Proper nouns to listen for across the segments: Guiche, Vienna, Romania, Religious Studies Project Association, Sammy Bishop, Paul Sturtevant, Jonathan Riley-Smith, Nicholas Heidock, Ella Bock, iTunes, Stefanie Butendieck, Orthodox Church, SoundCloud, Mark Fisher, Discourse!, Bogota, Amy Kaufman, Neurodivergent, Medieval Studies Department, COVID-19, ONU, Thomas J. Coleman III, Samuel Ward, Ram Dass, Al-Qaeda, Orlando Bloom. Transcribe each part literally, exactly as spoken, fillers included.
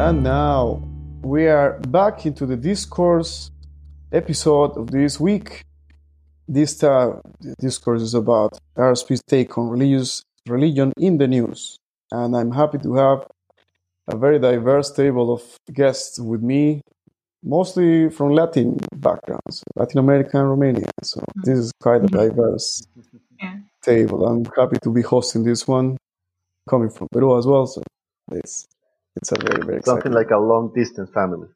And now we are back into the discourse episode of this week. This uh, discourse is about R S P's take on religious religion in the news. And I'm happy to have a very diverse table of guests with me, mostly from Latin backgrounds, Latin America and Romania. So this is quite a diverse yeah. table. I'm happy to be hosting this one, coming from Peru as well. So it's it's a very, very something exciting. Like a long distance family.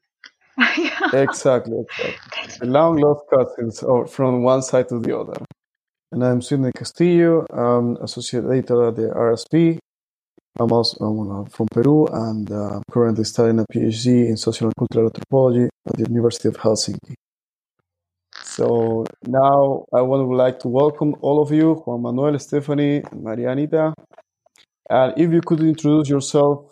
yeah. Exactly, exactly. Long lost cousins or from one side to the other. And I'm Sidney Castillo, um, associate editor at the R S P. I'm also I'm from Peru and uh, currently studying a PhD in social and cultural anthropology at the University of Helsinki. So now I would like to welcome all of you, Juan Manuel, Stefanie, and Maria Nita. And if you could introduce yourself,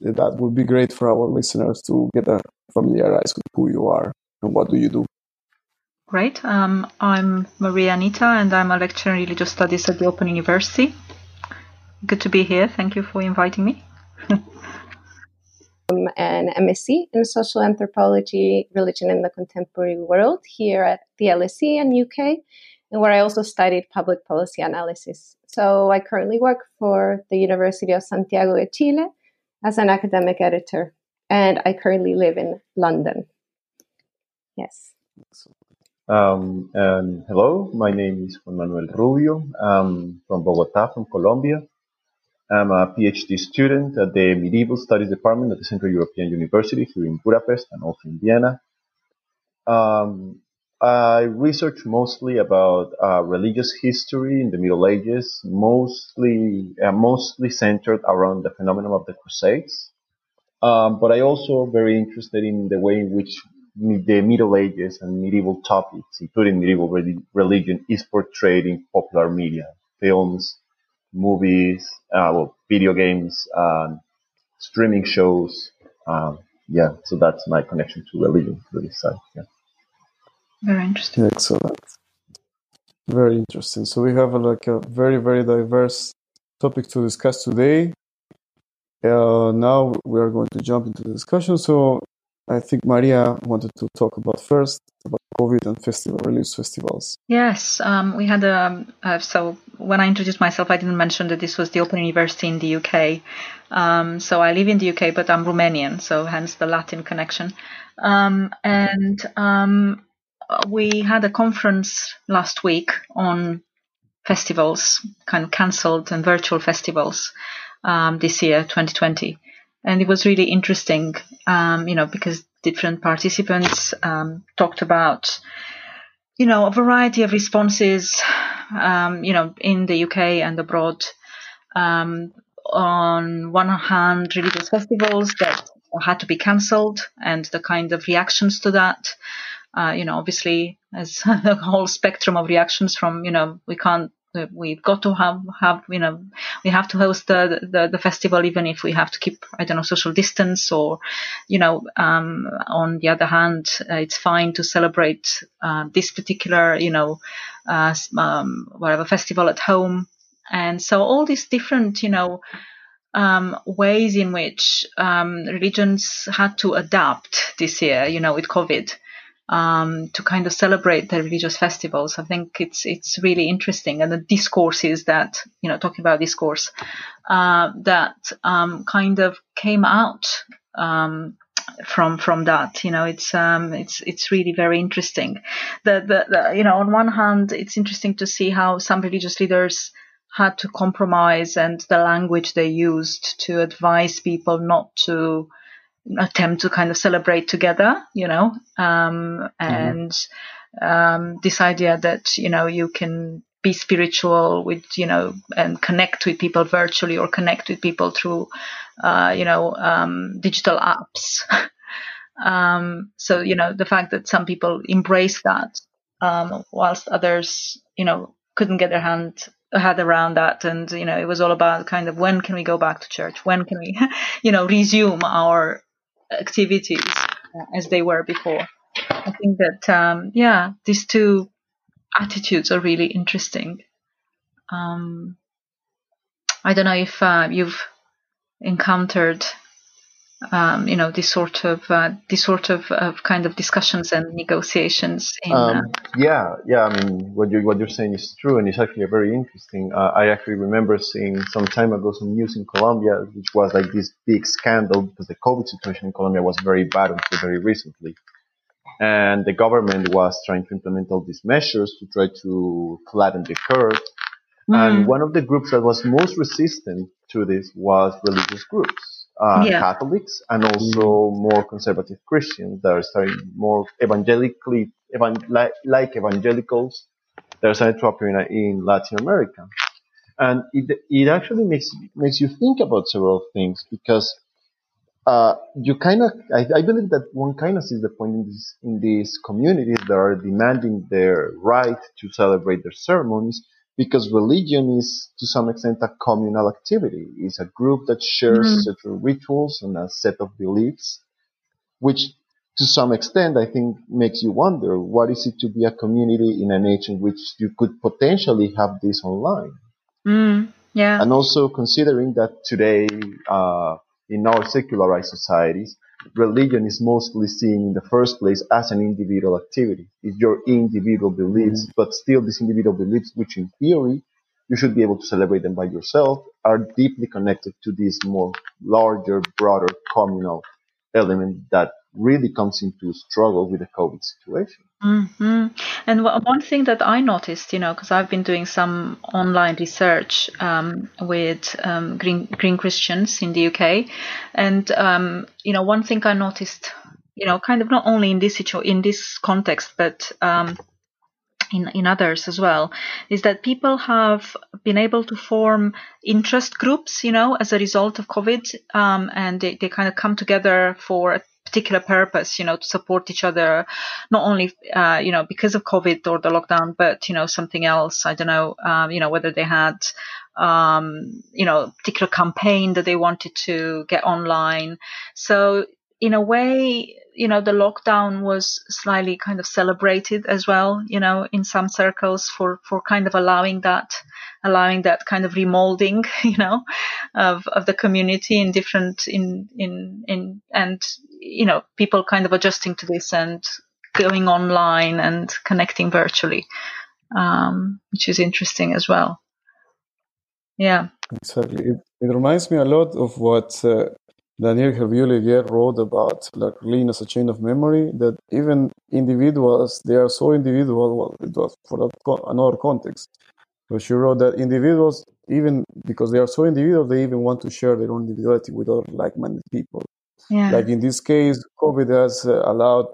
that would be great for our listeners to get familiarized with who you are and what do you do. Great. Um, I'm Maria Nita and I'm a lecturer in religious studies at the Open University. Good to be here. Thank you for inviting me. I'm an M Sc in Social Anthropology, Religion in the Contemporary World here at the L S E in U K, and where I also studied public policy analysis. So I currently work for the University of Santiago de Chile as an academic editor, and I currently live in London. Yes. Um, and hello, my name is Juan Manuel Rubio. I'm from Bogota, from Colombia. I'm a PhD student at the Medieval Studies Department at the Central European University here in Budapest and also in Vienna. Um, I research mostly about uh, religious history in the Middle Ages, mostly uh, mostly centered around the phenomenon of the Crusades. Um, but I also am very interested in the way in which the Middle Ages and medieval topics, including medieval re- religion, is portrayed in popular media, films, movies, uh, well, video games, um, streaming shows. Um, yeah, so that's my connection to religion, to this side. Yeah. Very interesting. Excellent. Very interesting. So we have a, like a very, very diverse topic to discuss today. Uh, now we are going to jump into the discussion. So I think Maria wanted to talk about first about COVID and festival religious festivals. Yes, um, we had a uh, so when I introduced myself, I didn't mention that this was the Open University in the U K. Um, so I live in the U K, but I'm Romanian, so hence the Latin connection. Um, and um, we had a conference last week on festivals, kind of cancelled and virtual festivals um, this year, twenty twenty. And it was really interesting, um, you know, because different participants um, talked about, you know, a variety of responses, um, you know, in the U K and abroad. Um, on one hand, religious festivals that had to be cancelled and the kind of reactions to that. Uh, you know, obviously, as the whole spectrum of reactions from, you know, we can't. We've got to have, have, you know, we have to host the, the, the festival, even if we have to keep, I don't know, social distance or, you know, um, on the other hand, uh, it's fine to celebrate uh, this particular, you know, uh, um, whatever festival at home. And so all these different, you know, um, ways in which um, religions had to adapt this year, you know, with COVID. Um, to kind of celebrate the religious festivals. I think it's it's really interesting. And the discourses that, you know, talking about discourse, uh, that um, kind of came out um, from from that, you know, it's um, it's it's really very interesting. The, the, the, you know, on one hand, it's interesting to see how some religious leaders had to compromise and the language they used to advise people not to attempt to kind of celebrate together, you know, um, and mm-hmm. um, this idea that, you know, you can be spiritual with, you know, and connect with people virtually or connect with people through, uh, you know, um, digital apps. um, so, you know, the fact that some people embrace that um, whilst others, you know, couldn't get their hand had around that, and you know, it was all about kind of when can we go back to church, when can we, you know, resume our activities as they were before. I think that um, yeah, these two attitudes are really interesting. Um, I don't know if uh, you've encountered um, you know, this sort of uh, this sort of, of kind of discussions and negotiations. In, um, uh, yeah, yeah. I mean, what you what you're saying is true, and it's actually very interesting. Uh, I actually remember seeing some time ago some news in Colombia, which was like this big scandal because the COVID situation in Colombia was very bad until very recently. And the government was trying to implement all these measures to try to flatten the curve. Mm. And one of the groups that was most resistant to this was religious groups, uh, yeah. Catholics, and also more conservative Christians that are starting more evangelically, evan- like, like evangelicals that are starting to appear in, in Latin America. And it, it actually makes, makes you think about several things because Uh, you kind of, I, I believe that one kind of sees the point in these in these communities that are demanding their right to celebrate their ceremonies because religion is to some extent a communal activity. It's a group that shares mm-hmm. certain rituals and a set of beliefs, which to some extent I think makes you wonder what is it to be a community in a nation in which you could potentially have this online. Mm, yeah, and also considering that today. Uh, In our secularized societies, religion is mostly seen in the first place as an individual activity. It's your individual beliefs, mm-hmm. but still these individual beliefs, which in theory, you should be able to celebrate them by yourself, are deeply connected to this more larger, broader communal element that really comes into struggle with the COVID situation. Mm-hmm. And w- one thing that I noticed, you know, because I've been doing some online research um, with um, green, green Christians in the U K, and um, you know, one thing I noticed, you know, kind of not only in this situ- in this context, but um, in in others as well, is that people have been able to form interest groups, you know, as a result of COVID, um, and they, they kind of come together for a particular purpose, you know, to support each other, not only, uh, you know, because of COVID or the lockdown, but, you know, something else. I don't know, um, you know, whether they had, um, you know, a particular campaign that they wanted to get online. So in a way, you know, the lockdown was slightly kind of celebrated as well, you know, in some circles for, for kind of allowing that, allowing that kind of remolding, you know, of, of the community in different, in, in, in, and, you know, people kind of adjusting to this and going online and connecting virtually, um, which is interesting as well. Yeah. Exactly. It, it reminds me a lot of what uh, Danièle Hervieu-Léger wrote about, like, lean as a chain of memory, that even individuals, they are so individual, well, it was for another context. But she wrote that individuals, even because they are so individual, they even want to share their own individuality with other like-minded people. Yeah. Like in this case, COVID has uh, allowed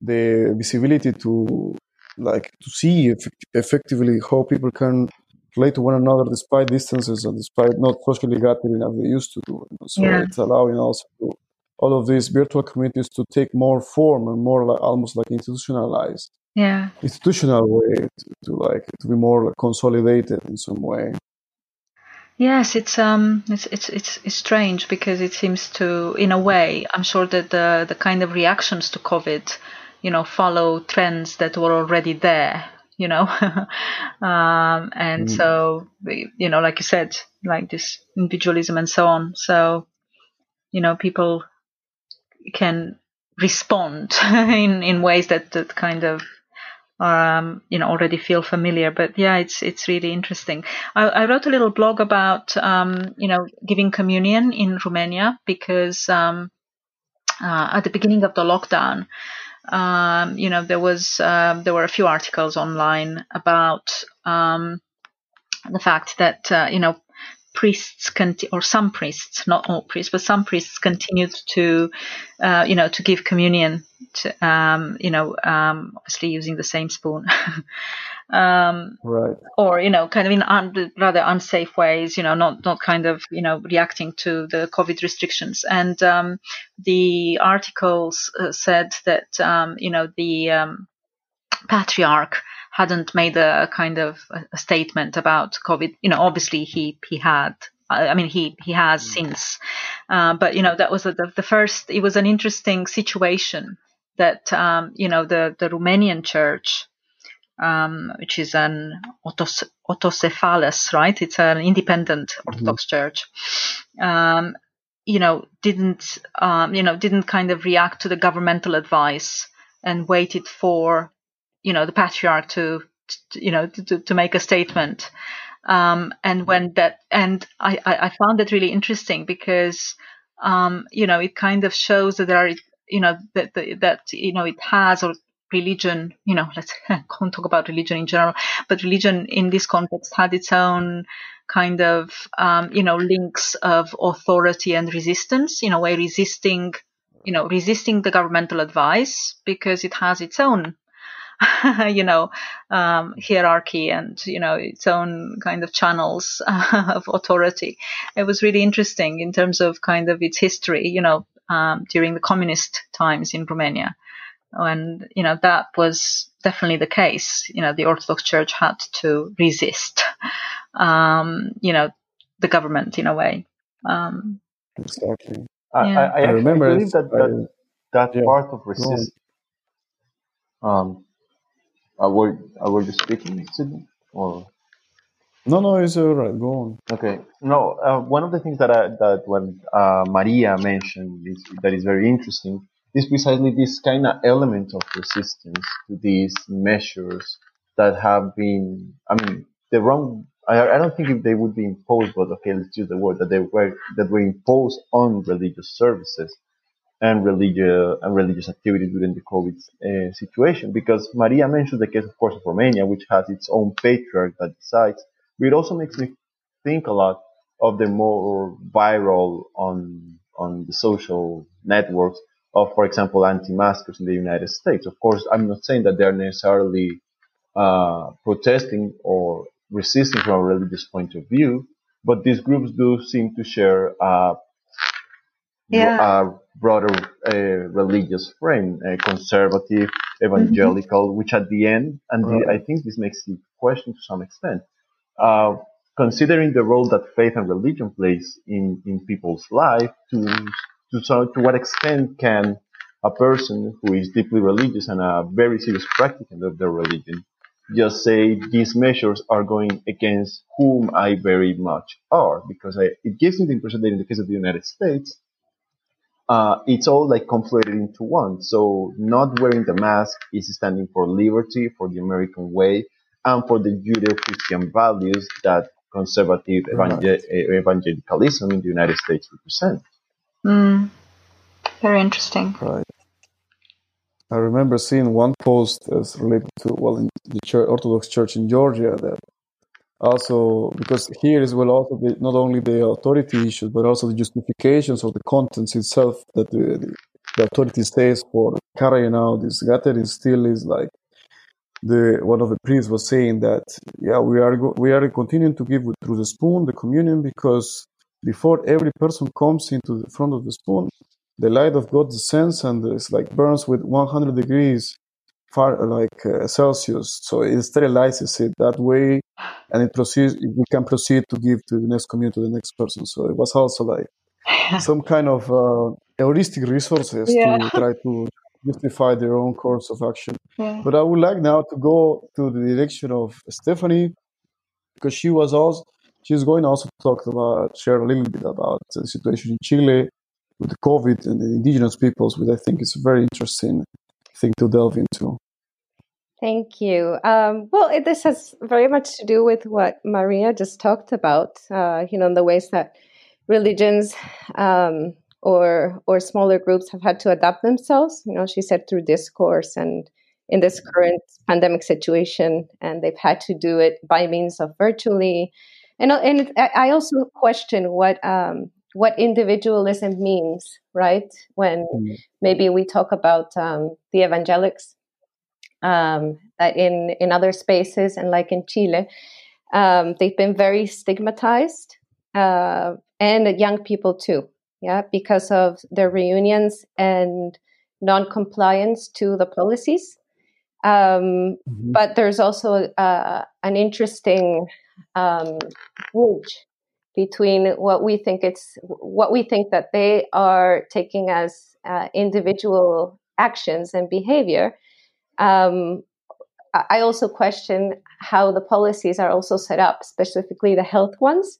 the visibility to, like, to see eff- effectively how people can relate to one another despite distances and despite not socially gathering as they used to do. You know? So yeah. It's allowing also to, all of these virtual communities to take more form and more like, almost like institutionalized, yeah, institutional way to, to like to be more consolidated in some way. Yes, it's um, it's it's it's it's strange because it seems to, in a way, I'm sure that the the kind of reactions to COVID, you know, follow trends that were already there, you know, um, and mm. so, you know, like you said, like this individualism and so on. So, you know, people can respond in in ways that that kind of. Um, you know, already feel familiar, but yeah, it's it's really interesting. I, I wrote a little blog about um, you know, giving communion in Romania because um, uh, at the beginning of the lockdown, um, you know, there was uh, there were a few articles online about um, the fact that uh, you know, priests conti- or some priests, not all priests, but some priests continued to, uh, you know, to give communion, to, um, you know, um, obviously using the same spoon, um, right? Or you know, kind of in un- rather unsafe ways, you know, not not kind of you know reacting to the COVID restrictions. And um, the articles uh, said that um, you know the um, patriarch hadn't made a kind of a statement about COVID. You know, obviously he he had. I mean, he he has mm. since. Uh, but you know, that was the, the first. It was an interesting situation that um, you know the the Romanian church, um, which is an autos, autocephalous, right? It's an independent Orthodox mm-hmm. church. Um, you know, didn't, um, you know, didn't kind of react to the governmental advice and waited for, you know, the patriarch to, to you know, to, to make a statement. Um, and when that, and I, I found that really interesting because, um, you know, it kind of shows that there are, you know, that, that, you know, it has, or religion, you know, let's can't talk about religion in general, but religion in this context had its own kind of, um, you know, links of authority and resistance, in a way resisting, you know, resisting the governmental advice because it has its own, you know, um, hierarchy and, you know, its own kind of channels uh, of authority. It was really interesting in terms of kind of its history, you know, um, during the communist times in Romania. And, you know, that was definitely the case. You know, the Orthodox Church had to resist, um, you know, the government in a way. Um, exactly. I, yeah. I, I, I remember believe that that, that yeah. part of resistance. Um, I will, I will be speaking, Sidney, or no, no, it's all right. Go on. Okay. No, uh, one of the things that I, that when uh, Maria mentioned is, that is very interesting. Is precisely this kind of element of resistance to these measures that have been, I mean, the wrong, I, I don't think if they would be imposed, but okay, let's use the word, that they were, that were imposed on religious services and religious, and religious activities during the COVID uh, situation. Because Maria mentioned the case, of course, of Romania, which has its own patriarch that decides, but it also makes me think a lot of the more viral on, on the social networks, of, for example, anti-maskers in the United States. Of course, I'm not saying that they're necessarily uh, protesting or resisting from a religious point of view, but these groups do seem to share uh, yeah. a broader uh, religious frame, uh, conservative, evangelical, mm-hmm. which at the end, and right. the, I think this makes the question to some extent, uh, considering the role that faith and religion plays in, in people's life to To, so to what extent can a person who is deeply religious and a very serious practicant of their religion just say these measures are going against whom I very much are? Because I, it gives me the impression that in the case of the United States, uh, it's all like conflated into one. So not wearing the mask is standing for liberty, for the American way, and for the Judeo-Christian values that conservative evangel- evangelicalism in the United States represents. Mm. Very interesting. Right. I remember seeing one post as related to well, in the church, Orthodox Church in Georgia, that also because here as well, also the, not only the authority issues, but also the justifications of the contents itself that the, the, the authority says for carrying out this gathering still is like the one of the priests was saying that yeah, we are go, we are continuing to give through the spoon the communion because. Before every person comes into the front of the spoon, the light of God descends and it's like burns with one hundred degrees far, like uh, Celsius. So it sterilizes it that way, and it proceeds. We can proceed to give to the next communion to the next person. So it was also like some kind of uh, heuristic resources yeah. to try to justify their own course of action. Yeah. But I would like now to go to the direction of Stefanie, because she was also. She's going to also talk about, share a little bit about the situation in Chile with the COVID and the indigenous peoples, which I think is a very interesting thing to delve into. Thank you. Um, well, it, this has very much to do with what Maria just talked about, uh, you know, in the ways that religions um, or or smaller groups have had to adapt themselves. You know, she said through discourse and in this current pandemic situation, and they've had to do it by means of virtually. And, and I also question what um, what individualism means, right? When maybe we talk about um, the evangelics um, in in other spaces, and like in Chile, um, they've been very stigmatized, uh, and young people too, yeah, because of their reunions and non-compliance to the policies. Um, mm-hmm. But there's also uh, an interesting. Um, bridge between what we think it's what we think that they are taking as uh, individual actions and behavior. Um, I also question how the policies are also set up, specifically the health ones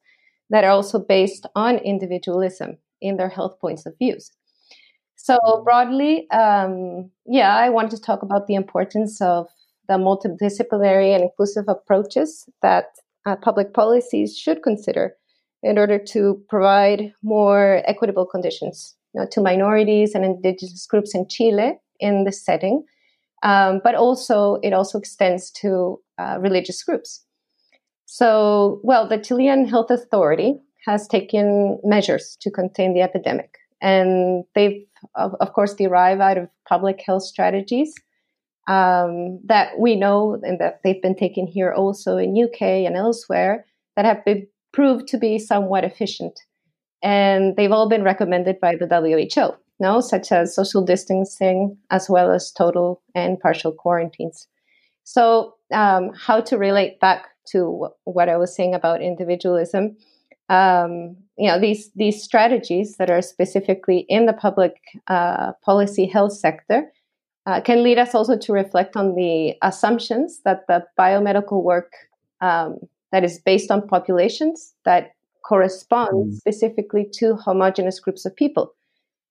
that are also based on individualism in their health points of views. So broadly, um, yeah, I wanted to talk about the importance of the multidisciplinary and inclusive approaches that uh, public policies should consider in order to provide more equitable conditions, you know, to minorities and indigenous groups in Chile in this setting. Um, but also, it also extends to uh, religious groups. So, well, the Chilean Health Authority has taken measures to contain the epidemic. And they've, of, of course, derive out of public health strategies um, that we know and that they've been taken here also in U K and elsewhere that have been proved to be somewhat efficient. And they've all been recommended by the W H O, no, such as social distancing, as well as total and partial quarantines. So um, how to relate back to wh- what I was saying about individualism, um, you know, these these strategies that are specifically in the public uh, policy health sector uh, can lead us also to reflect on the assumptions that the biomedical work um, that is based on populations that correspond specifically to homogenous groups of people.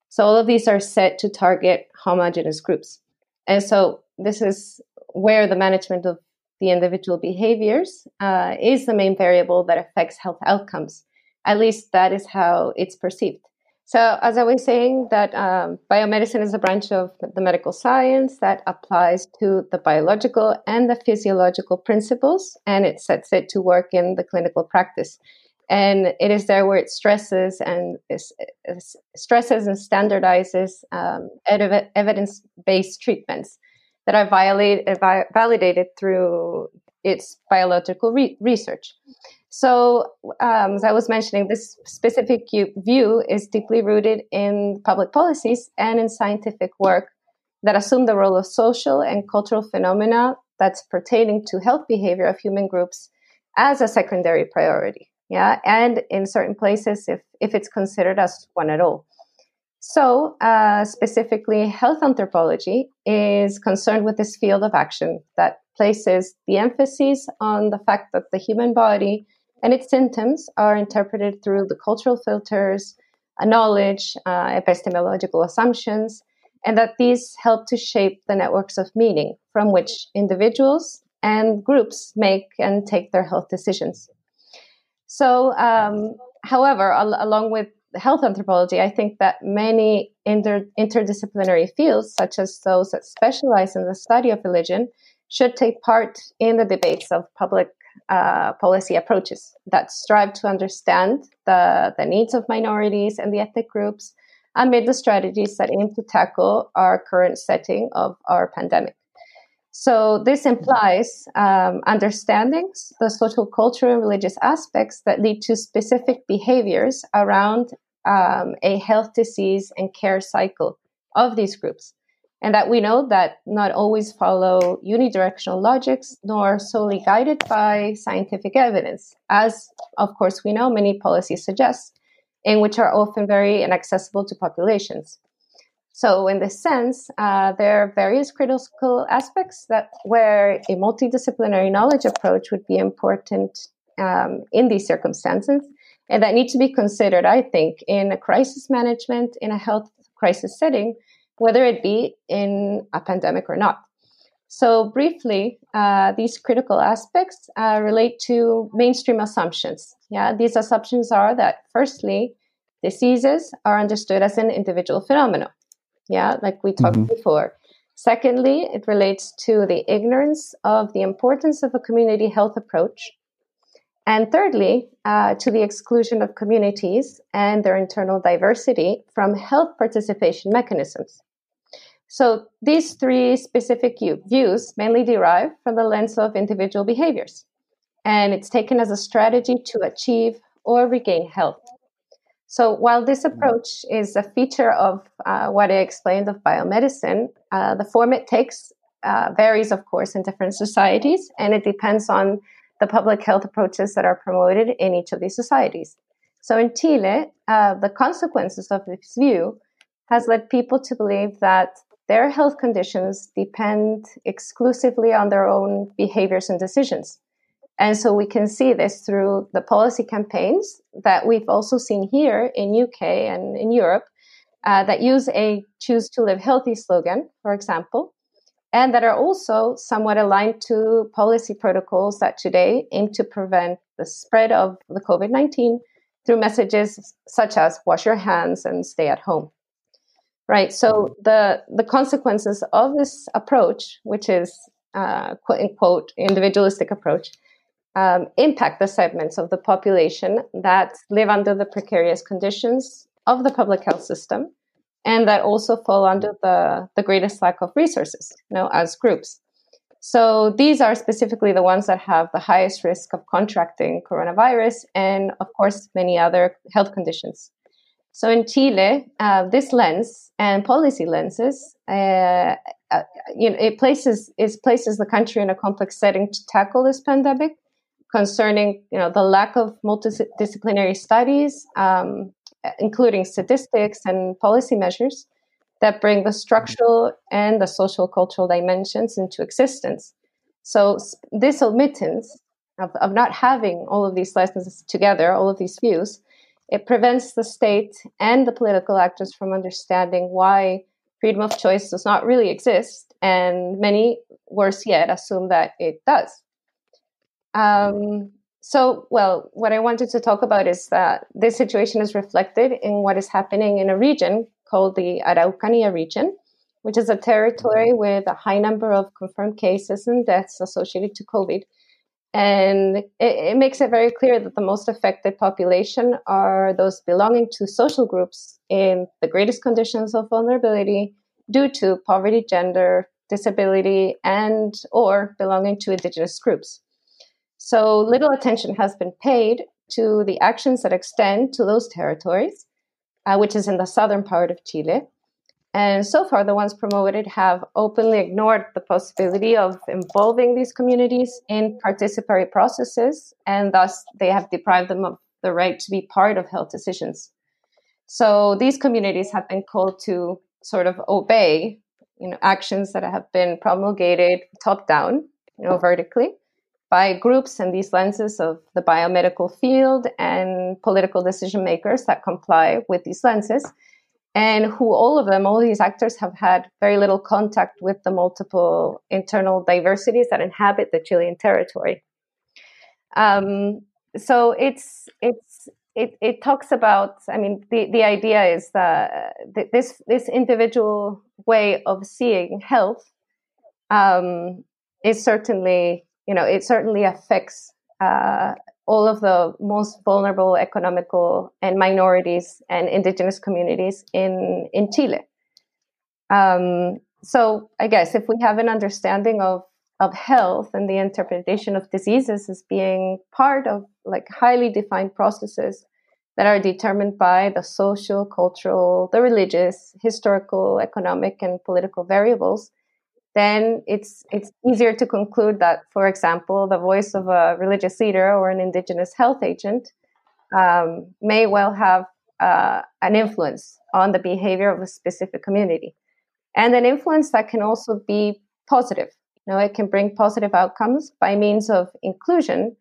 So all of these are set to target homogenous groups. And so this is where the management of the individual behaviors uh, is the main variable that affects health outcomes. At least that is how it's perceived. So as I was saying, that um, biomedicine is a branch of the medical science that applies to the biological and the physiological principles, and it sets it to work in the clinical practice. And it is there where it stresses and is, is stresses and standardizes um, ev- evidence-based treatments that are violate, uh, validated through its biological re- research. So, um, as I was mentioning, this specific view is deeply rooted in public policies and in scientific work that assume the role of social and cultural phenomena that's pertaining to health behavior of human groups as a secondary priority. Yeah, and in certain places, if, if it's considered as one at all. So uh, specifically, health anthropology is concerned with this field of action that places the emphasis on the fact that the human body and its symptoms are interpreted through the cultural filters, knowledge, uh, epistemological assumptions, and that these help to shape the networks of meaning from which individuals and groups make and take their health decisions. So, um, however, al- along with health anthropology, I think that many inter- interdisciplinary fields, such as those that specialize in the study of religion, should take part in the debates of public uh, policy approaches that strive to understand the, the needs of minorities and the ethnic groups amid the strategies that aim to tackle our current setting of our pandemic. So this implies um, understanding the social, cultural, and religious aspects that lead to specific behaviors around um, a health, disease, and care cycle of these groups. And that we know that not always follow unidirectional logics, nor solely guided by scientific evidence, as, of course, we know many policies suggest, and which are often very inaccessible to populations. So in this sense, uh, there are various critical aspects that where a multidisciplinary knowledge approach would be important um, in these circumstances, and that need to be considered, I think, in a crisis management, in a health crisis setting, whether it be in a pandemic or not. So briefly, uh, these critical aspects uh, relate to mainstream assumptions. Yeah, these assumptions are that, firstly, diseases are understood as an individual phenomenon. Yeah, like we talked mm-hmm. before. Secondly, it relates to the ignorance of the importance of a community health approach. And thirdly, uh, to the exclusion of communities and their internal diversity from health participation mechanisms. So these three specific views mainly derive from the lens of individual behaviors. And it's taken as a strategy to achieve or regain health. So while this approach is a feature of uh, what I explained of biomedicine, uh, the form it takes uh, varies, of course, in different societies, and it depends on the public health approaches that are promoted in each of these societies. So in Chile, uh, the consequences of this view has led people to believe that their health conditions depend exclusively on their own behaviors and decisions, And so we can see this through the policy campaigns that we've also seen here in U K and in Europe uh, that use a Choose to Live Healthy slogan, for example, and that are also somewhat aligned to policy protocols that today aim to prevent the spread of the COVID nineteen through messages such as wash your hands and stay at home. Right. So the, the consequences of this approach, which is uh, quote unquote individualistic approach, Um, impact the segments of the population that live under the precarious conditions of the public health system and that also fall under the, the greatest lack of resources, you know, as groups. So these are specifically the ones that have the highest risk of contracting coronavirus and, of course, many other health conditions. So in Chile, uh, this lens and policy lenses, uh, uh, you know, it places, it places the country in a complex setting to tackle this pandemic, concerning, you know, the lack of multidisciplinary studies, um, including statistics and policy measures that bring the structural and the social cultural dimensions into existence. So this omittance of, of not having all of these lessons together, all of these views, it prevents the state and the political actors from understanding why freedom of choice does not really exist, and many, worse yet, assume that it does. Um, so, well, what I wanted to talk about is that this situation is reflected in what is happening in a region called the Araucanía region, which is a territory with a high number of confirmed cases and deaths associated to COVID. And it, it makes it very clear that the most affected population are those belonging to social groups in the greatest conditions of vulnerability due to poverty, gender, disability, and or belonging to indigenous groups. So little attention has been paid to the actions that extend to those territories, uh, which is in the southern part of Chile. And so far, the ones promoted have openly ignored the possibility of involving these communities in participatory processes, and thus they have deprived them of the right to be part of health decisions. So these communities have been called to sort of obey, you know, actions that have been promulgated top down, you know, vertically, by groups and these lenses of the biomedical field and political decision makers that comply with these lenses, and who all of them, all these actors have had very little contact with the multiple internal diversities that inhabit the Chilean territory. Um, so it's it's it it talks about. I mean, the, the idea is that this this individual way of seeing health um, is certainly, you know, it certainly affects uh, all of the most vulnerable economical and minorities and indigenous communities in, in Chile. Um, so I guess if we have an understanding of, of health and the interpretation of diseases as being part of like highly defined processes that are determined by the social, cultural, the religious, historical, economic, and political variables, then it's it's easier to conclude that, for example, the voice of a religious leader or an indigenous health agent um, may well have uh, an influence on the behavior of a specific community. And an influence that can also be positive. You know, it can bring positive outcomes by means of inclusion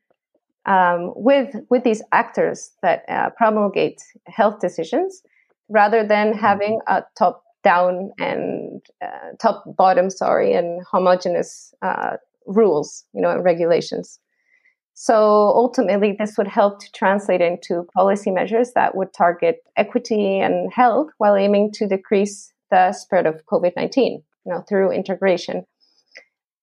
um, with, with these actors that uh, promulgate health decisions, rather than having a top down and uh, top bottom, sorry, and homogeneous uh, rules, you know, and regulations. So ultimately, this would help to translate into policy measures that would target equity and health while aiming to decrease the spread of COVID nineteen, you know, through integration.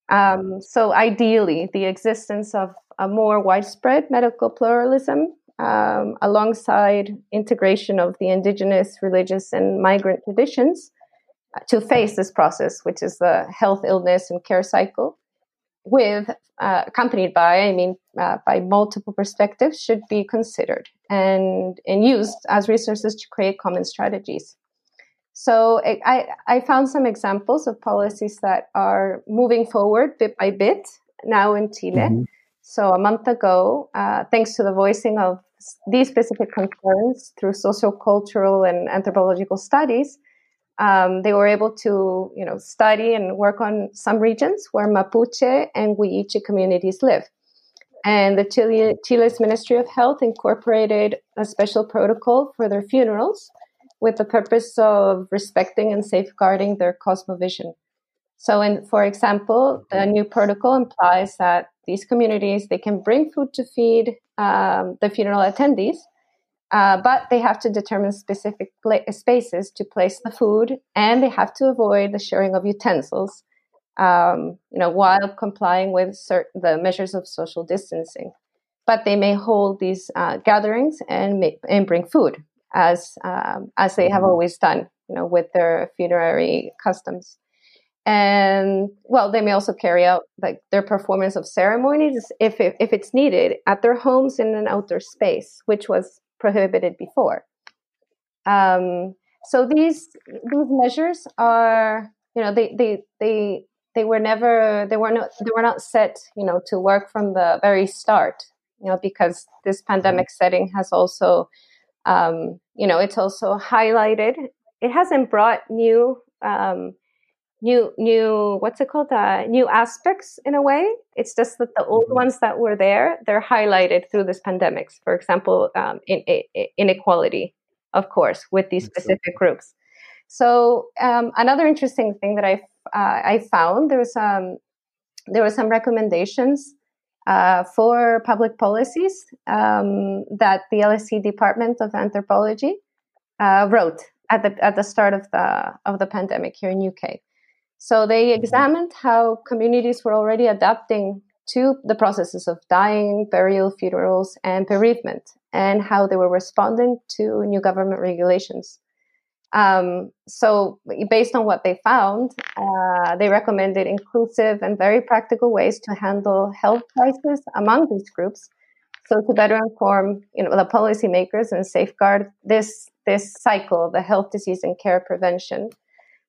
Um, so ideally, the existence of a more widespread medical pluralism Um, alongside integration of the indigenous, religious, and migrant traditions uh, to face this process, which is the health, illness, and care cycle, with uh, accompanied by, I mean, uh, by multiple perspectives, should be considered and, and used as resources to create common strategies. So I, I found some examples of policies that are moving forward bit by bit now in Chile. Mm-hmm. So a month ago, uh, thanks to the voicing of these specific concerns through social, cultural, and anthropological studies, um, they were able to, you know, study and work on some regions where Mapuche and Guiche communities live. And the Chile, Chile's Ministry of Health incorporated a special protocol for their funerals with the purpose of respecting and safeguarding their cosmovision. So, in, for example, the new protocol implies that these communities, they can bring food to feed um, the funeral attendees, uh, but they have to determine specific pla- spaces to place the food, and they have to avoid the sharing of utensils, um, you know, while complying with certain, the measures of social distancing. But they may hold these uh, gatherings and, make, and bring food, as um, as they have always done, you know, with their funerary customs. And, well, they may also carry out like their performance of ceremonies if, if if it's needed at their homes in an outdoor space, which was prohibited before. Um, so these these measures are, you know, they they they they were never they were not they were not set, you know, to work from the very start, you know, because this pandemic setting has also, um, you know, it's also highlighted. It hasn't brought new. Um, New, new, what's it called? Uh, new aspects, in a way. It's just that the old ones that were there, they're highlighted through this pandemic. For example, um, in, in, inequality, of course, with these specific That's so. groups. So um, another interesting thing that I uh, I found there was um there were some recommendations uh, for public policies um, that the L S E Department of Anthropology uh, wrote at the at the start of the of the pandemic here in U K. So they examined how communities were already adapting to the processes of dying, burial, funerals, and bereavement, and how they were responding to new government regulations. Um, so based on what they found, uh, they recommended inclusive and very practical ways to handle health crises among these groups, so to better inform, you know, the policymakers and safeguard this this cycle, the health, disease, and care prevention.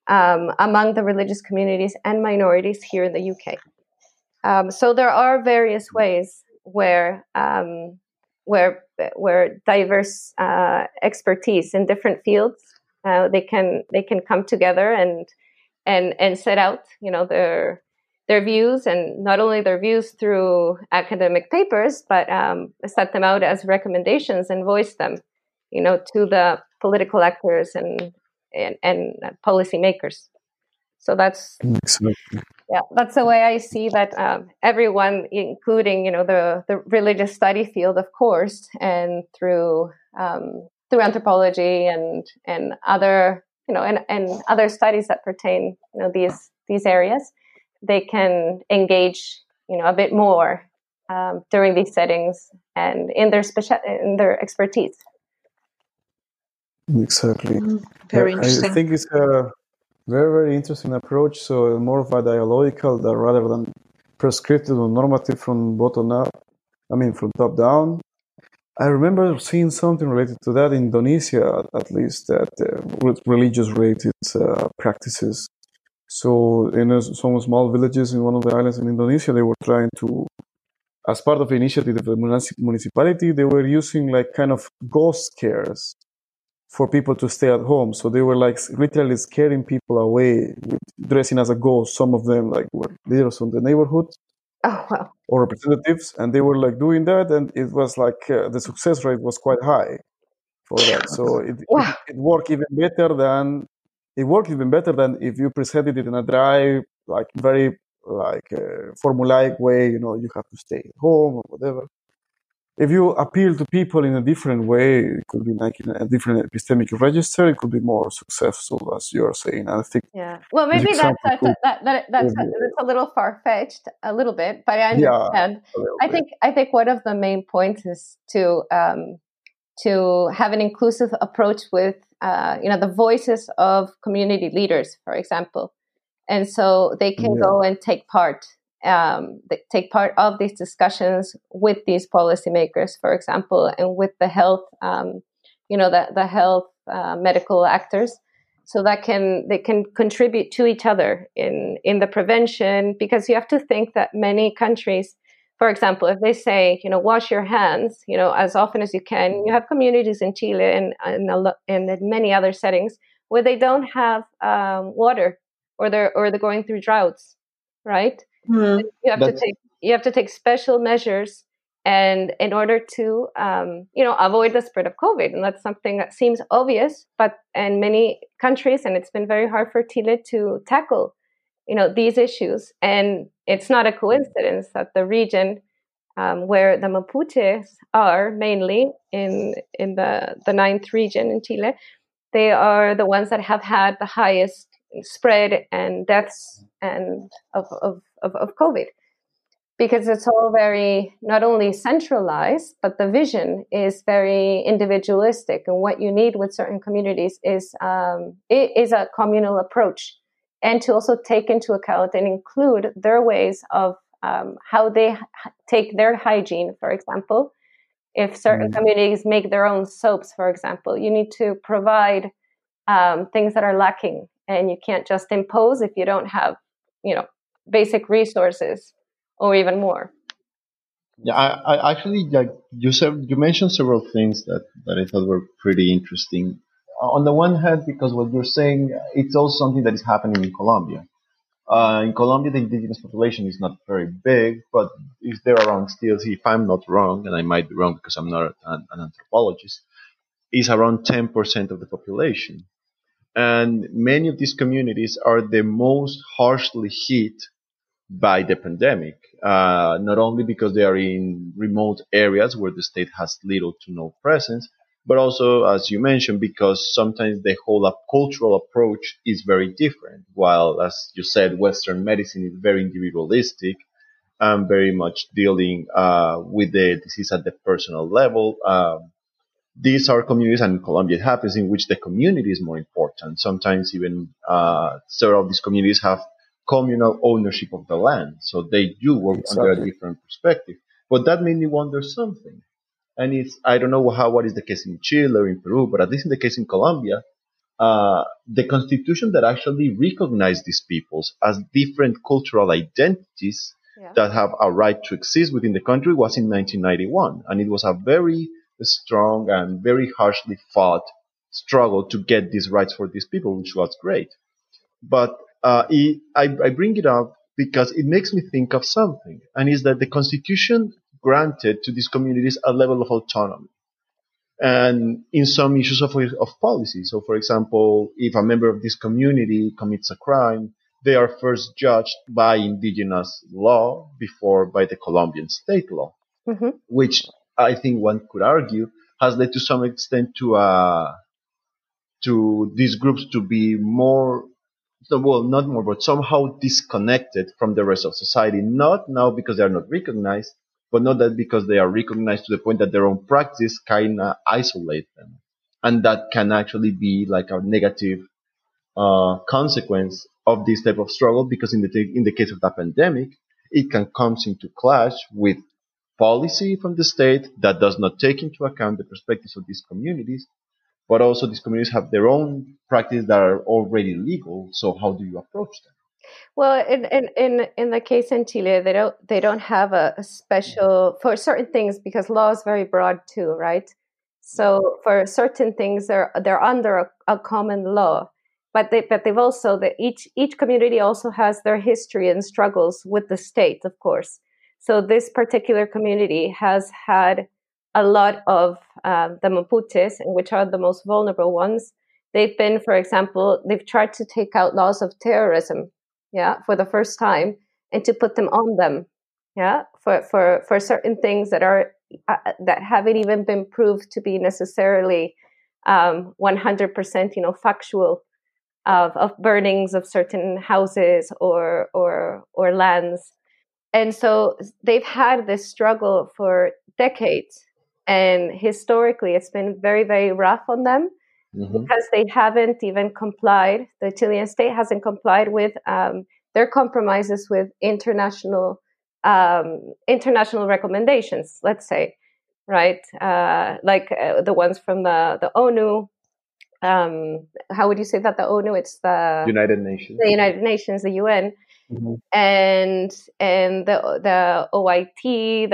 Um, among the religious communities and minorities here in the U K. Um, so there are various ways where um, where where diverse uh, expertise in different fields uh, they can they can come together and and and set out, you know, their their views, and not only their views through academic papers, but um, set them out as recommendations and voice them, you know, to the political actors and. and, and uh, policymakers. So that's, Excellent. yeah, that's the way I see that um, everyone, including, you know, the, the religious study field, of course, and through, um, through anthropology and, and other, you know, and, and other studies that pertain, you know, these, these areas, they can engage, you know, a bit more um, during these settings and in their special, in their expertise. Exactly. Very interesting. I think it's a very, very interesting approach. So more of a dialogical that rather than prescriptive or normative from bottom up, I mean, from top down. I remember seeing something related to that in Indonesia, at least, that uh, with religious-related uh, practices. So in a, some small villages in one of the islands in Indonesia, they were trying to, as part of the initiative of the municipality, they were using like kind of ghost cares for people to stay at home. So they were like literally scaring people away with dressing as a ghost. Some of them like were leaders from the neighborhood oh, wow. or representatives. And they were like doing that. And it was like uh, the success rate was quite high for that. So it, wow. it, it worked even better than it worked even better than if you presented it in a dry, like very like uh, formulaic way, you know, you have to stay at home or whatever. If you appeal to people in a different way, it could be like in a different epistemic register, it could be more successful, as you're saying. I think. Yeah. Well, maybe that's that's a, that, that, that's, a, that's a little far-fetched, a little bit, but I understand. Yeah, I think I think one of the main points is to um, to have an inclusive approach with uh, you know, the voices of community leaders, for example, and so they can yeah. go and take part. Um, they take part of these discussions with these policymakers, for example, and with the health, um, you know, the the health uh, medical actors, so that can they can contribute to each other in in the prevention. Because you have to think that many countries, for example, if they say, you know, wash your hands, you know, as often as you can, you have communities in Chile and and, a lo- and in many other settings where they don't have um, water, or they're or they're going through droughts, right? Mm-hmm. You have but, to take you have to take special measures and in order to, um, you know, avoid the spread of COVID. And that's something that seems obvious, but in many countries, and it's been very hard for Chile to tackle, you know, these issues. And it's not a coincidence that the region um, where the Mapuches are mainly in in the, the ninth region in Chile, they are the ones that have had the highest spread and deaths and of of, of, of COVID. Because it's all very, not only centralized, but the vision is very individualistic. And what you need with certain communities is um, it is a communal approach, and to also take into account and include their ways of um, how they h- take their hygiene, for example. If certain mm-hmm. communities make their own soaps, for example, you need to provide um, things that are lacking. And you can't just impose if you don't have, you know, basic resources. Or even more. Yeah, I, I actually, like you said, you mentioned several things that, that I thought were pretty interesting. On the one hand, because what you're saying, it's also something that is happening in Colombia. Uh, in Colombia, the indigenous population is not very big, but is there around still, if I'm not wrong, and I might be wrong because I'm not an, an anthropologist, is around ten percent of the population. And many of these communities are the most harshly hit by the pandemic, uh, not only because they are in remote areas where the state has little to no presence, but also, as you mentioned, because sometimes the whole cultural approach is very different. While, as you said, Western medicine is very individualistic and very much dealing uh, with the disease at the personal level, um, these are communities, and in Colombia it happens, in which the community is more important. Sometimes even uh, several of these communities have communal ownership of the land. So they do work exactly. under a different perspective. But that made me wonder something. And it's, I don't know how, what is the case in Chile or in Peru, but at least in the case in Colombia, uh, the constitution that actually recognized these peoples as different cultural identities yeah. that have a right to exist within the country was in nineteen ninety-one. And it was a very strong and very harshly fought struggle to get these rights for these people, which was great. But Uh, it, I, I bring it up because it makes me think of something, and is that the Constitution granted to these communities a level of autonomy, and in some issues of, of policy. So, for example, if a member of this community commits a crime, they are first judged by indigenous law before by the Colombian state law, mm-hmm. which I think one could argue has led to some extent to uh, to these groups to be more. So, well, not more, but somehow disconnected from the rest of society. Not now because they are not recognized, but not that because they are recognized to the point that their own practice kind of isolate them. And that can actually be like a negative uh, consequence of this type of struggle, because in the, t- in the case of the pandemic, it can come into clash with policy from the state that does not take into account the perspectives of these communities. But also these communities have their own practices that are already legal. So how do you approach them? Well, in in in, in the case in Chile, they don't they don't have a, a special for certain things, because law is very broad too, right? So for certain things, they're they're under a, a common law, but they but they've also that each each community also has their history and struggles with the state, of course. So this particular community has had. A lot of uh, the Mapuches, which are the most vulnerable ones, they've been, for example, they've tried to take out laws of terrorism, yeah, for the first time, and to put them on them, yeah, for for, for certain things that are uh, that haven't even been proved to be necessarily um, one hundred percent, you know, factual of of burnings of certain houses or or or lands, and so they've had this struggle for decades. And historically, it's been very, very rough on them mm-hmm. because they haven't even complied. The Chilean state hasn't complied with um, their compromises with international um, international recommendations, let's say, right? Uh, like uh, the ones from the, the O N U. Um, how would you say that? The O N U, it's the United Nations. The United Nations, the U N. Mm-hmm. And and the the O I T,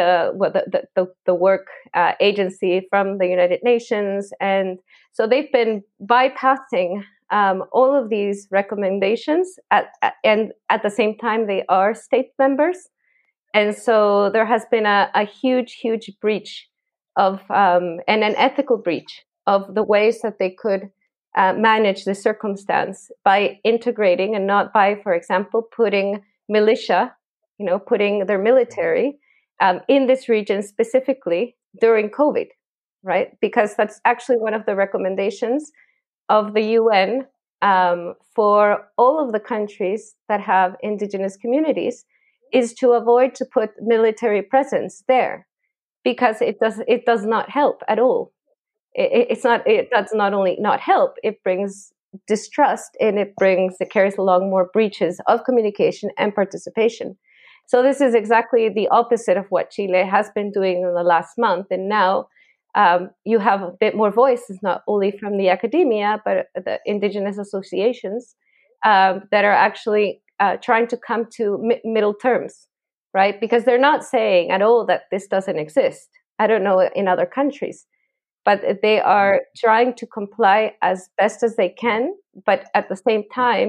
the well, the the, the work uh, agency from the United Nations, and so they've been bypassing um, all of these recommendations, at, at, and at the same time they are state members, And so there has been a, a huge, huge breach of um, and an ethical breach of the ways that they could uh, manage the circumstance by integrating and not by, for example, putting militia, you know, putting their military um, in this region specifically during COVID, right? Because that's actually one of the recommendations of the U N um, for all of the countries that have indigenous communities, is to avoid to put military presence there, because it does it does not help at all. It, it's not it does not only not help, it brings distrust, and it brings it carries along more breaches of communication and participation. So this is exactly the opposite of what Chile has been doing in the last month, and now um, you have a bit more voices, not only from the academia but the indigenous associations um, that are actually Uh, trying to come to mi- middle terms, right? Because they're not saying at all that this doesn't exist. I don't know in other countries, but they are trying to comply as best as they can. But at the same time,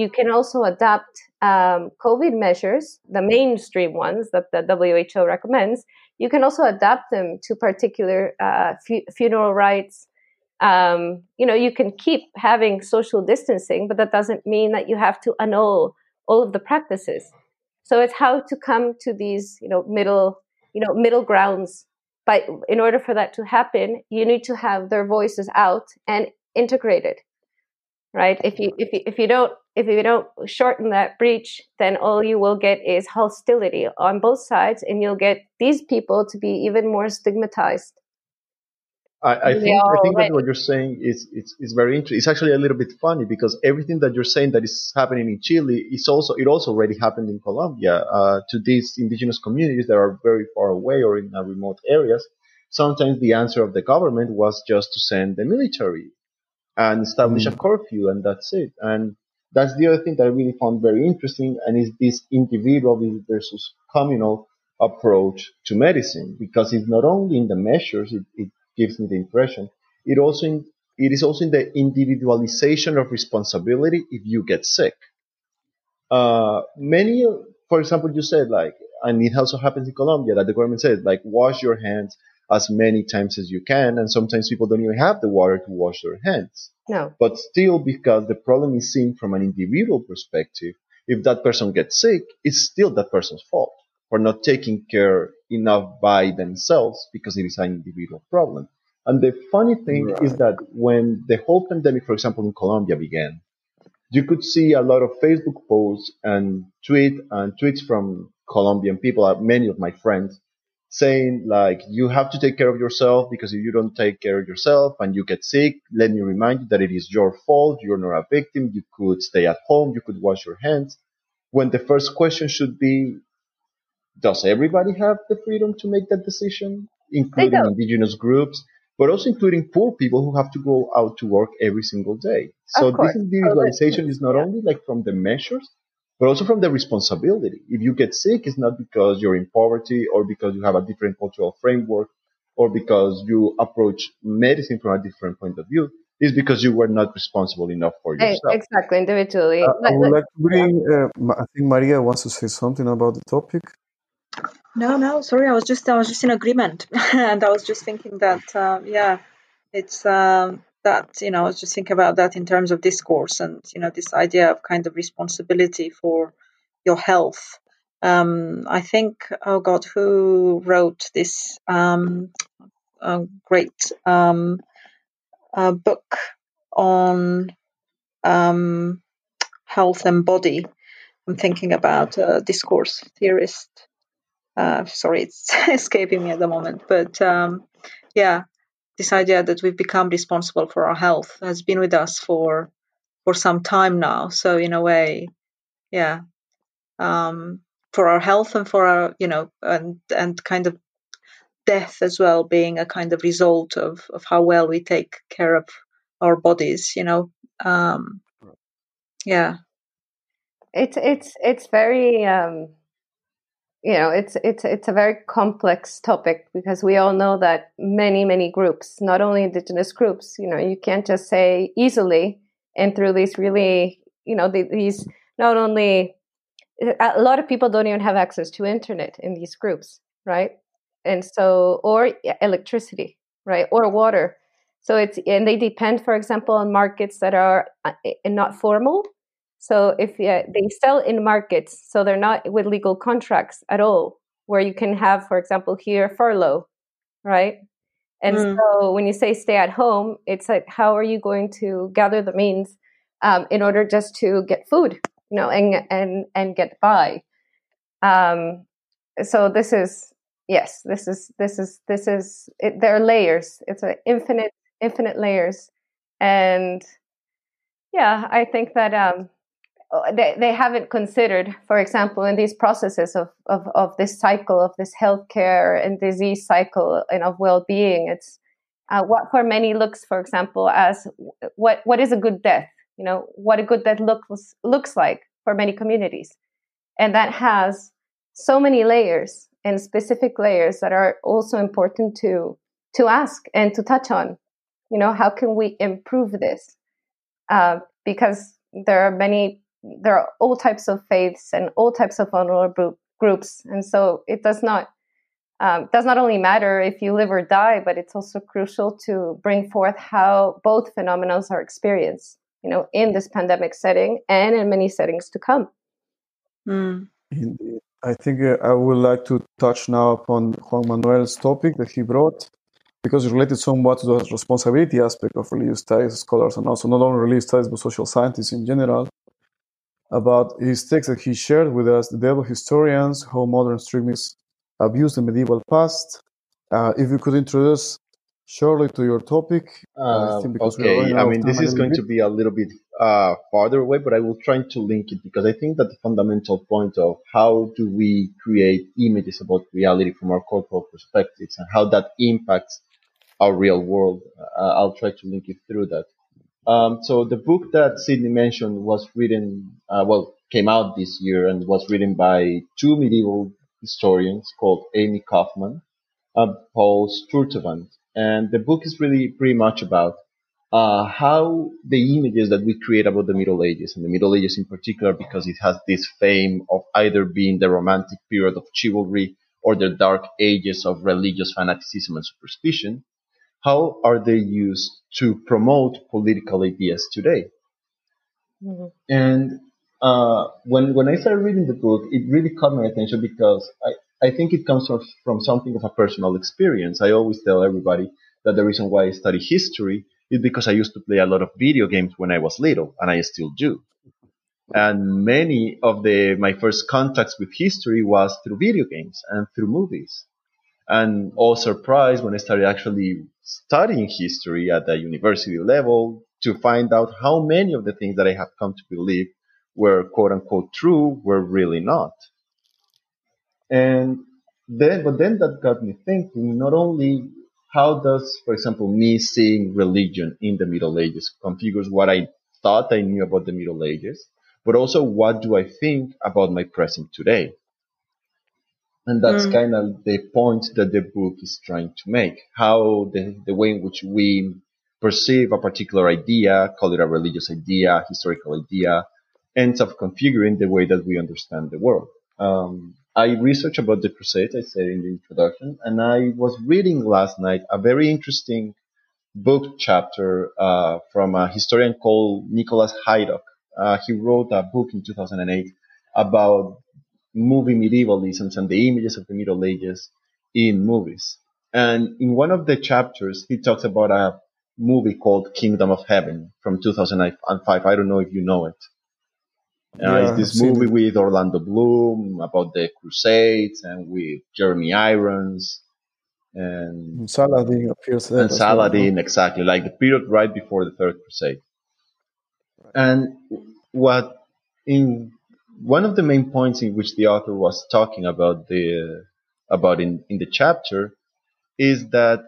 you can also adapt um, COVID measures, the mainstream ones that the W H O recommends. You can also adapt them to particular uh, fu- funeral rites. Um, you know, you can keep having social distancing, but that doesn't mean that you have to annul all of the practices. So it's how to come to these, you know, middle, you know, middle grounds. But in order for that to happen, you need to have their voices out and integrated, right? If you if you, if you don't if you don't shorten that breach, then all you will get is hostility on both sides, and you'll get these people to be even more stigmatized. I, I think I think that what you're saying is it's it's very interesting. It's actually a little bit funny, because everything that you're saying that is happening in Chile is also it also already happened in Colombia uh, to these indigenous communities that are very far away or in uh, remote areas. Sometimes the answer of the government was just to send the military and establish mm. a curfew, and that's it. And that's the other thing that I really found very interesting, and is this individual versus communal approach to medicine, because it's not only in the measures it. it gives me the impression. It also in, it is also in the individualization of responsibility if you get sick. Uh, many, for example, you said like, and it also happens in Colombia, that the government says like, wash your hands as many times as you can, and sometimes people don't even have the water to wash their hands. No. But still, because the problem is seen from an individual perspective, if that person gets sick, it's still that person's fault for not taking care enough by themselves, because it is an individual problem. And the funny thing right. is that when the whole pandemic, for example, in Colombia began, you could see a lot of Facebook posts and tweet and tweets from Colombian people, many of my friends, saying like, you have to take care of yourself, because if you don't take care of yourself and you get sick, let me remind you that it is your fault, you're not a victim, you could stay at home, you could wash your hands. When the first question should be, does everybody have the freedom to make that decision, including indigenous groups, but also including poor people who have to go out to work every single day? So this individualization oh, is not yeah. only like from the measures, but also from the responsibility. If you get sick, it's not because you're in poverty or because you have a different cultural framework or because you approach medicine from a different point of view. It's because you were not responsible enough for yourself. Exactly, individually. Uh, I would like to bring, uh, I think Maria wants to say something about the topic. No, no, sorry. I was just, I was just in agreement, and I was just thinking that, uh, yeah, it's um, that you know, I was just thinking about that in terms of discourse, and you know, this idea of kind of responsibility for your health. Um, I think, oh God, who wrote this um, uh, great um, uh, book on um, health and body? I'm thinking about a uh, discourse theorist. Uh, sorry, it's escaping me at the moment. But um, yeah, this idea that we've become responsible for our health has been with us for for some time now. So in a way, yeah, um, for our health and for our, you know, and and kind of death as well being a kind of result of, of how well we take care of our bodies, you know. Um, yeah. It's, it's, it's very... Um... You know, it's it's it's a very complex topic, because we all know that many, many groups, not only indigenous groups, you know, you can't just say easily and through these really, you know, these not only a lot of people don't even have access to internet in these groups, right? And so, or electricity, right? Or water. So it's, and they depend, for example, on markets that are not formal. So if uh, they sell in markets, so they're not with legal contracts at all, where you can have, for example, here furlough, right? And mm. so when you say stay at home, it's like, how are you going to gather the means um, in order just to get food, you know, and and and get by? Um, so this is yes, this is this is this is it, there are layers. It's an infinite infinite layers, and yeah, I think that. Um, They, they haven't considered, for example, in these processes of, of, of this cycle, of this healthcare and disease cycle and of well-being. It's uh, what for many looks, for example, as what what is a good death? You know, what a good death looks looks like for many communities. And that has so many layers and specific layers that are also important to to ask and to touch on. You know, how can we improve this? Uh, because there are many... There are all types of faiths and all types of vulnerable groups, and so it does not um, does not only matter if you live or die, but it's also crucial to bring forth how both phenomena are experienced, you know, in this pandemic setting and in many settings to come. Mm. I think uh, I would like to touch now upon Juan Manuel's topic that he brought, because it's related somewhat to the responsibility aspect of religious studies scholars, and also not only religious studies but social scientists in general. About his text that he shared with us, The Devil Historians, How Modern Extremists Abuse the Medieval Past. Uh, if you could introduce Shirley to your topic. Uh, okay, I mean, this is going to be a little bit uh, farther away, but I will try to link it, because I think that the fundamental point of how do we create images about reality from our cultural perspectives and how that impacts our real world, uh, I'll try to link it through that. Um, so the book that Sidney mentioned was written, uh, well, came out this year and was written by two medieval historians called Amy Kaufman and Paul Sturtevant. And the book is really pretty much about uh, how the images that we create about the Middle Ages, and the Middle Ages in particular, because it has this fame of either being the Romantic period of chivalry or the Dark Ages of religious fanaticism and superstition. How are they used to promote political ideas today? Mm-hmm. And uh, when when I started reading the book, it really caught my attention, because I, I think it comes from, from something of a personal experience. I always tell everybody that the reason why I study history is because I used to play a lot of video games when I was little, and I still do. And many of the my first contacts with history was through video games and through movies. And all surprised when I started actually studying history at the university level to find out how many of the things that I have come to believe were quote unquote true were really not. And then, but then that got me thinking, not only how does, for example, me seeing religion in the Middle Ages configures what I thought I knew about the Middle Ages, but also what do I think about my present today? And that's mm. kind of the point that the book is trying to make, how the, the way in which we perceive a particular idea, call it a religious idea, historical idea, ends up configuring the way that we understand the world. Um, I researched about the Crusades, I said in the introduction, and I was reading last night a very interesting book chapter uh, from a historian called Nicholas Heidock. Uh, he wrote a book in two thousand eight about movie medievalisms and the images of the Middle Ages in movies. And in one of the chapters, he talks about a movie called Kingdom of Heaven from two thousand five. I don't know if you know it. Yeah, uh, it's this movie it. with Orlando Bloom about the Crusades and with Jeremy Irons. And, and Saladin appears there. And Saladin, well. Exactly. Like the period right before the Third Crusade. Right. And what in... One of the main points in which the author was talking about the about in, in the chapter is that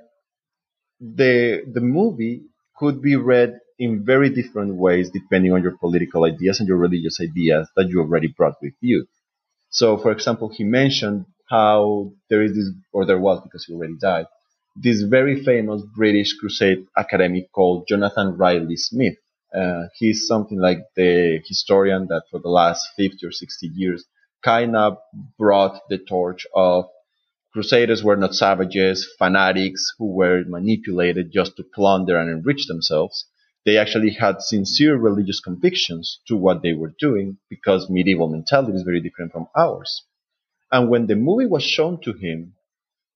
the the movie could be read in very different ways depending on your political ideas and your religious ideas that you already brought with you. So, for example, he mentioned how there is this, or there was, because he already died, this very famous British Crusade academic called Jonathan Riley Smith. Uh, he's something like the historian that for the last fifty or sixty years kind of brought the torch of Crusaders were not savages, fanatics who were manipulated just to plunder and enrich themselves. They actually had sincere religious convictions to what they were doing because medieval mentality is very different from ours. And when the movie was shown to him,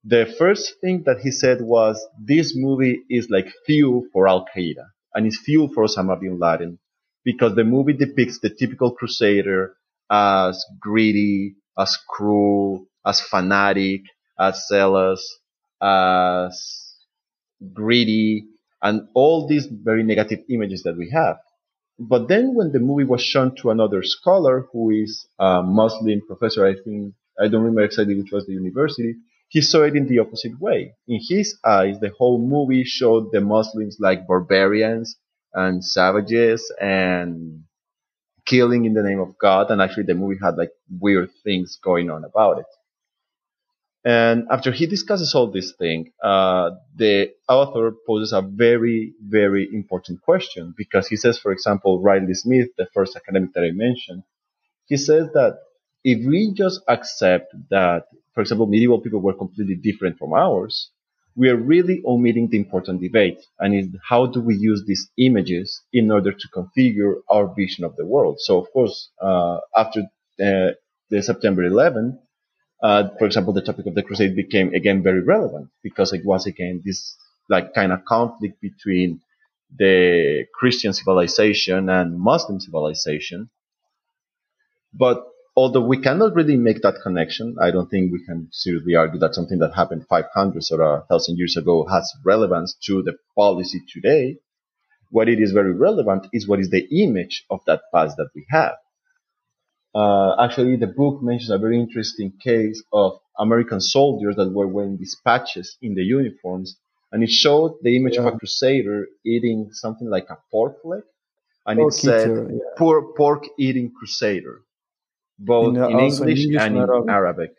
the first thing that he said was, this movie is like fuel for Al-Qaeda and it's fuel for Osama bin Laden, because the movie depicts the typical crusader as greedy, as cruel, as fanatic, as zealous, as greedy, and all these very negative images that we have. But then when the movie was shown to another scholar who is a Muslim professor, I think, I don't remember exactly which was the university, he saw it in the opposite way. In his eyes, the whole movie showed the Muslims like barbarians and savages and killing in the name of God. And actually the movie had like weird things going on about it. And after he discusses all this thing, uh, the author poses a very, very important question, because he says, for example, Riley Smith, the first academic that I mentioned, he says that if we just accept that, for example, medieval people were completely different from ours, we are really omitting the important debate. And is how do we use these images in order to configure our vision of the world? So, of course, uh, after uh, the September eleventh, Uh, for example, the topic of the crusade became again very relevant, because it was again this like kind of conflict between the Christian civilization and Muslim civilization. But although we cannot really make that connection, I don't think we can seriously argue that something that happened five hundred or a thousand years ago has relevance to the policy today. What it is very relevant is what is the image of that past that we have. Uh, actually, the book mentions a very interesting case of American soldiers that were wearing these patches in the uniforms, and it showed the image yeah. of a crusader eating something like a pork leg, and pork it said, eater, yeah. "Poor pork-eating crusader," both in, uh, in English, English and in Arabic, Arabic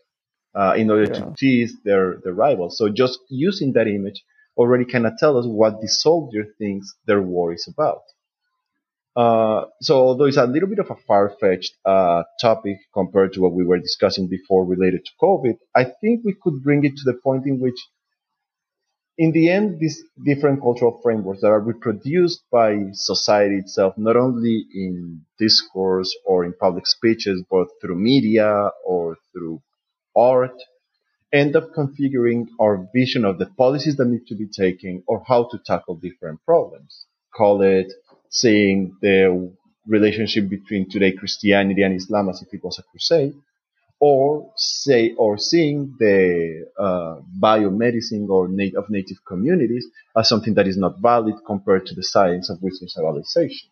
uh, in order yeah. to tease their, their rivals. So just using that image already kind of tells us what the soldier thinks their war is about. Uh, so although it's a little bit of a far-fetched uh, topic compared to what we were discussing before related to COVID, I think we could bring it to the point in which, in the end, these different cultural frameworks that are reproduced by society itself, not only in discourse or in public speeches, but through media or through art, end up configuring our vision of the policies that need to be taken or how to tackle different problems. Call it seeing the relationship between today Christianity and Islam as if it was a crusade, or say, or seeing the uh, biomedicine or nat- of native communities as something that is not valid compared to the science of Western civilization.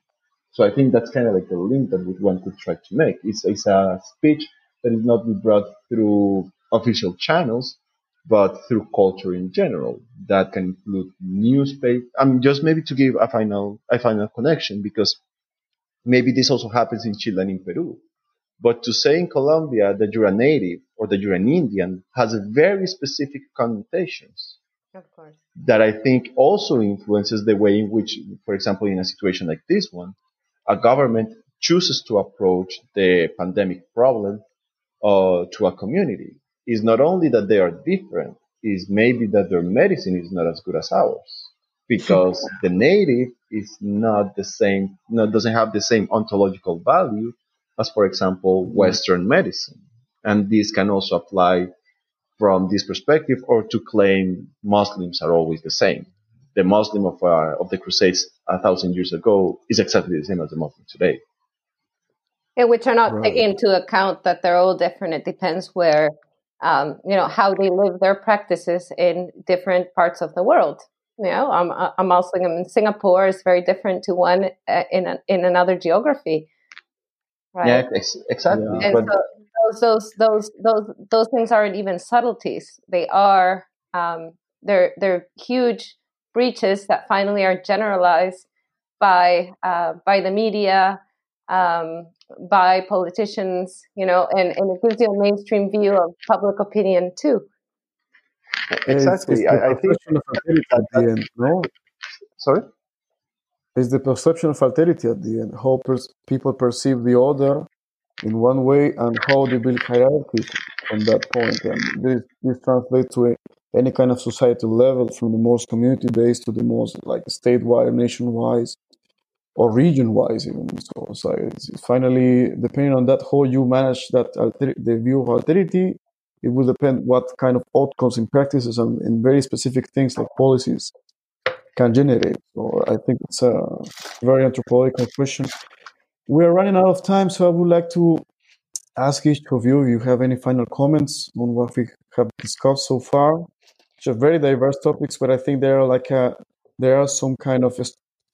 So I think that's kind of like the link that one could try to make. It's, it's a speech that is not brought through official channels, but through culture in general, that can include newspapers. I mean, just maybe to give a final, a final connection, because maybe this also happens in Chile and in Peru. But to say in Colombia that you're a native or that you're an Indian has very specific connotations. Of course. That I think also influences the way in which, for example, in a situation like this one, a government chooses to approach the pandemic problem uh, to a community. Is not only that they are different, is maybe that their medicine is not as good as ours, because the native is not the same, not, doesn't have the same ontological value as, for example, Western medicine. And this can also apply from this perspective, or to claim Muslims are always the same. The Muslim of, uh, of the Crusades a thousand years ago is exactly the same as the Muslim today. And which are not right. taking into account that they're all different. It depends where... Um, you know, how they live their practices in different parts of the world. You know, um, a Muslim in Singapore is very different to one uh, in a, in another geography, right? Yeah, ex- exactly. Yeah. And so those, those those those those things aren't even subtleties. They are um, they're they're huge breaches that finally are generalized by uh, by the media. Um, by politicians, you know, and, and it gives you a mainstream view of public opinion too. Exactly. It's, it's I, I think of alterity at the end, no? Sorry? It's the perception of alterity at the end, how pers- people perceive the other in one way, and how they build hierarchies from that point. And this, this translates to a, any kind of societal level, from the most community-based to the most like statewide, nation-wise, or region-wise even. So, so it's, it's finally, depending on that, how you manage that alter- the view of alterity, it will depend what kind of outcomes and practices and, and very specific things like policies can generate. So I think it's a very anthropological question. We are running out of time, so I would like to ask each of you if you have any final comments on what we have discussed so far. It's a very diverse topics, but I think there are like a, there are some kind of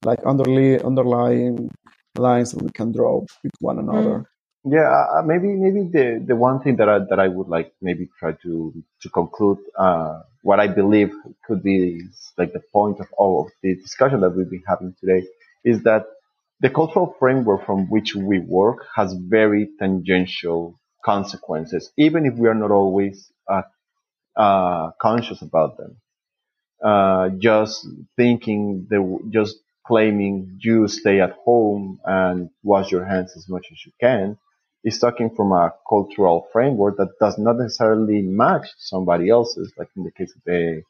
like underly underlying lines that we can draw with one another. Yeah, uh, maybe maybe the, the one thing that I that I would like maybe try to to conclude uh, what I believe could be like the point of all of the discussion that we've been having today is that the cultural framework from which we work has very tangential consequences, even if we are not always uh, uh, conscious about them. Uh, just thinking, the, just claiming you stay at home and wash your hands as much as you can is talking from a cultural framework that does not necessarily match somebody else's, like in the case of the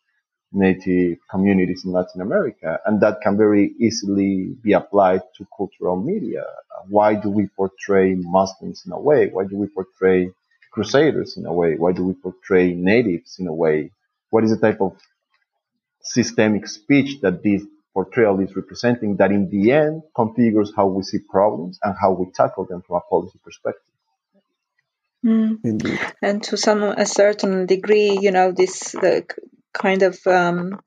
native communities in Latin America, and that can very easily be applied to cultural media. Why do we portray Muslims in a way? Why do we portray crusaders in a way? Why do we portray natives in a way? What is the type of systemic speech that this portrayal is representing that in the end configures how we see problems and how we tackle them from a policy perspective? Mm. And to some a certain degree, you know, this the kind of um,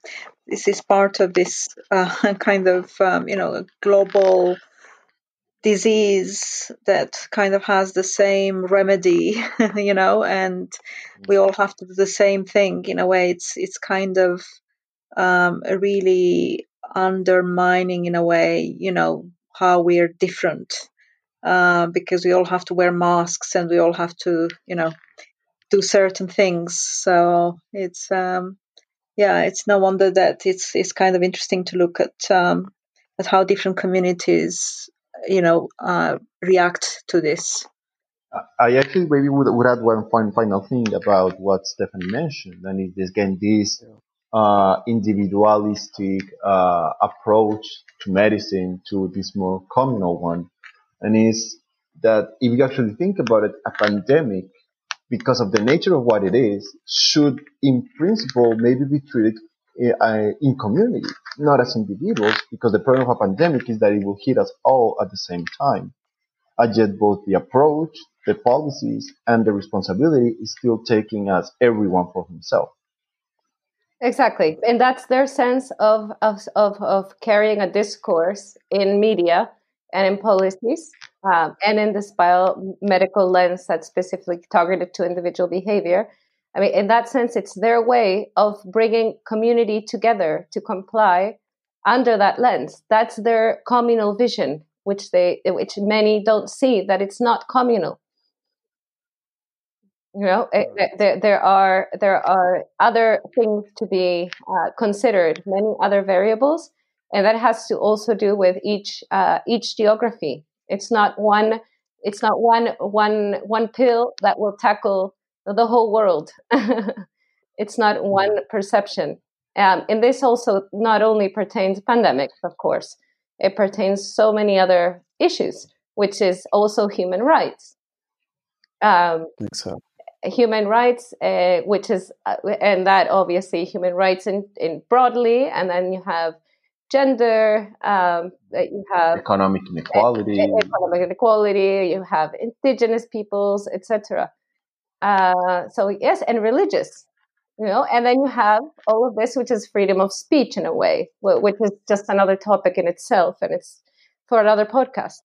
this is part of this uh, kind of um, you know global disease that kind of has the same remedy, you know, and we all have to do the same thing in a way. It's it's kind of um, really undermining in a way, you know, how we are different uh, because we all have to wear masks and we all have to, you know, do certain things. So it's. Um, Yeah, it's no wonder that it's it's kind of interesting to look at um, at how different communities, you know, uh, react to this. I actually maybe would, would add one fine, final thing about what Stefanie mentioned, and it's again this uh, individualistic uh, approach to medicine, to this more communal one, and is that if you actually think about it, a pandemic, because of the nature of what it is, should in principle maybe be treated uh, in community, not as individuals, because the problem of a pandemic is that it will hit us all at the same time. And yet both the approach, the policies, and the responsibility is still taking us, everyone for himself. Exactly. And that's their sense of of of, of carrying a discourse in media and in policies, um, and in this biomedical lens that's specifically targeted to individual behavior. I mean, in that sense, it's their way of bringing community together to comply under that lens. That's their communal vision, which they, which many don't see, that it's not communal. You know, it, there, there are there are other things to be uh, considered, many other variables. And that has to also do with each uh, each geography. It's not one. It's not one one one pill that will tackle the whole world. It's not one perception. Um, and this also not only pertains pandemics, of course. It pertains so many other issues, which is also human rights. Um, I think so. Human rights, uh, which is uh, and that obviously human rights in, in broadly, and then you have gender, um, that you have economic inequality, economic inequality. You have indigenous peoples, et cetera. Uh, so yes, and religious, you know, and then you have all of this, which is freedom of speech in a way, which is just another topic in itself, and it's for another podcast.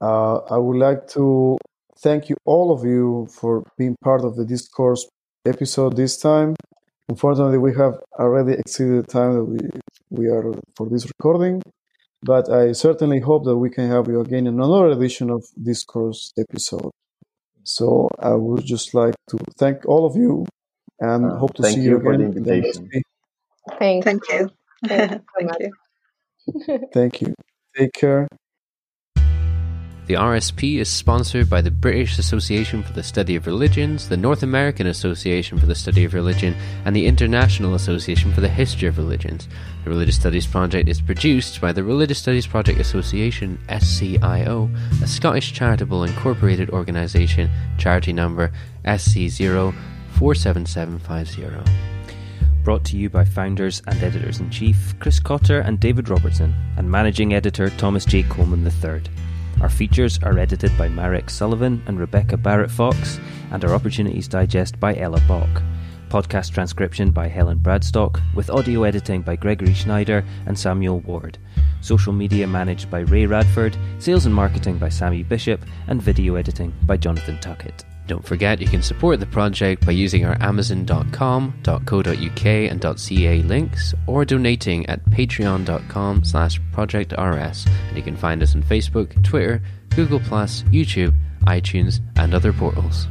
Uh, I would like to thank you, all of you, for being part of the discourse episode this time. Unfortunately, we have already exceeded the time that we, we are for this recording, but I certainly hope that we can have you again in another edition of Discourse episode. So I would just like to thank all of you and uh, hope to see you, you again. In the invitation. Thank you. Thank you. Thank you. Take care. The R S P is sponsored by the British Association for the Study of Religions, the North American Association for the Study of Religion, and the International Association for the History of Religions. The Religious Studies Project is produced by the Religious Studies Project Association, S C I O, a Scottish charitable incorporated organisation, charity number S C zero four seven seven five zero. Brought to you by founders and editors-in-chief Chris Cotter and David Robertson, and managing editor Thomas J. Coleman the third. Our features are edited by Marek Sullivan and Rebecca Barrett-Fox, and our Opportunities Digest by Ella Bock. Podcast transcription by Helen Bradstock, with audio editing by Gregory Schneider and Samuel Ward. Social media managed by Ray Radford, sales and marketing by Sammy Bishop, and video editing by Jonathan Tuckett. Don't forget, you can support the project by using our amazon dot com, dot co dot uk and .ca links, or donating at patreon dot com slash project R S, and you can find us on Facebook, Twitter, Google Plus, YouTube, iTunes and other portals.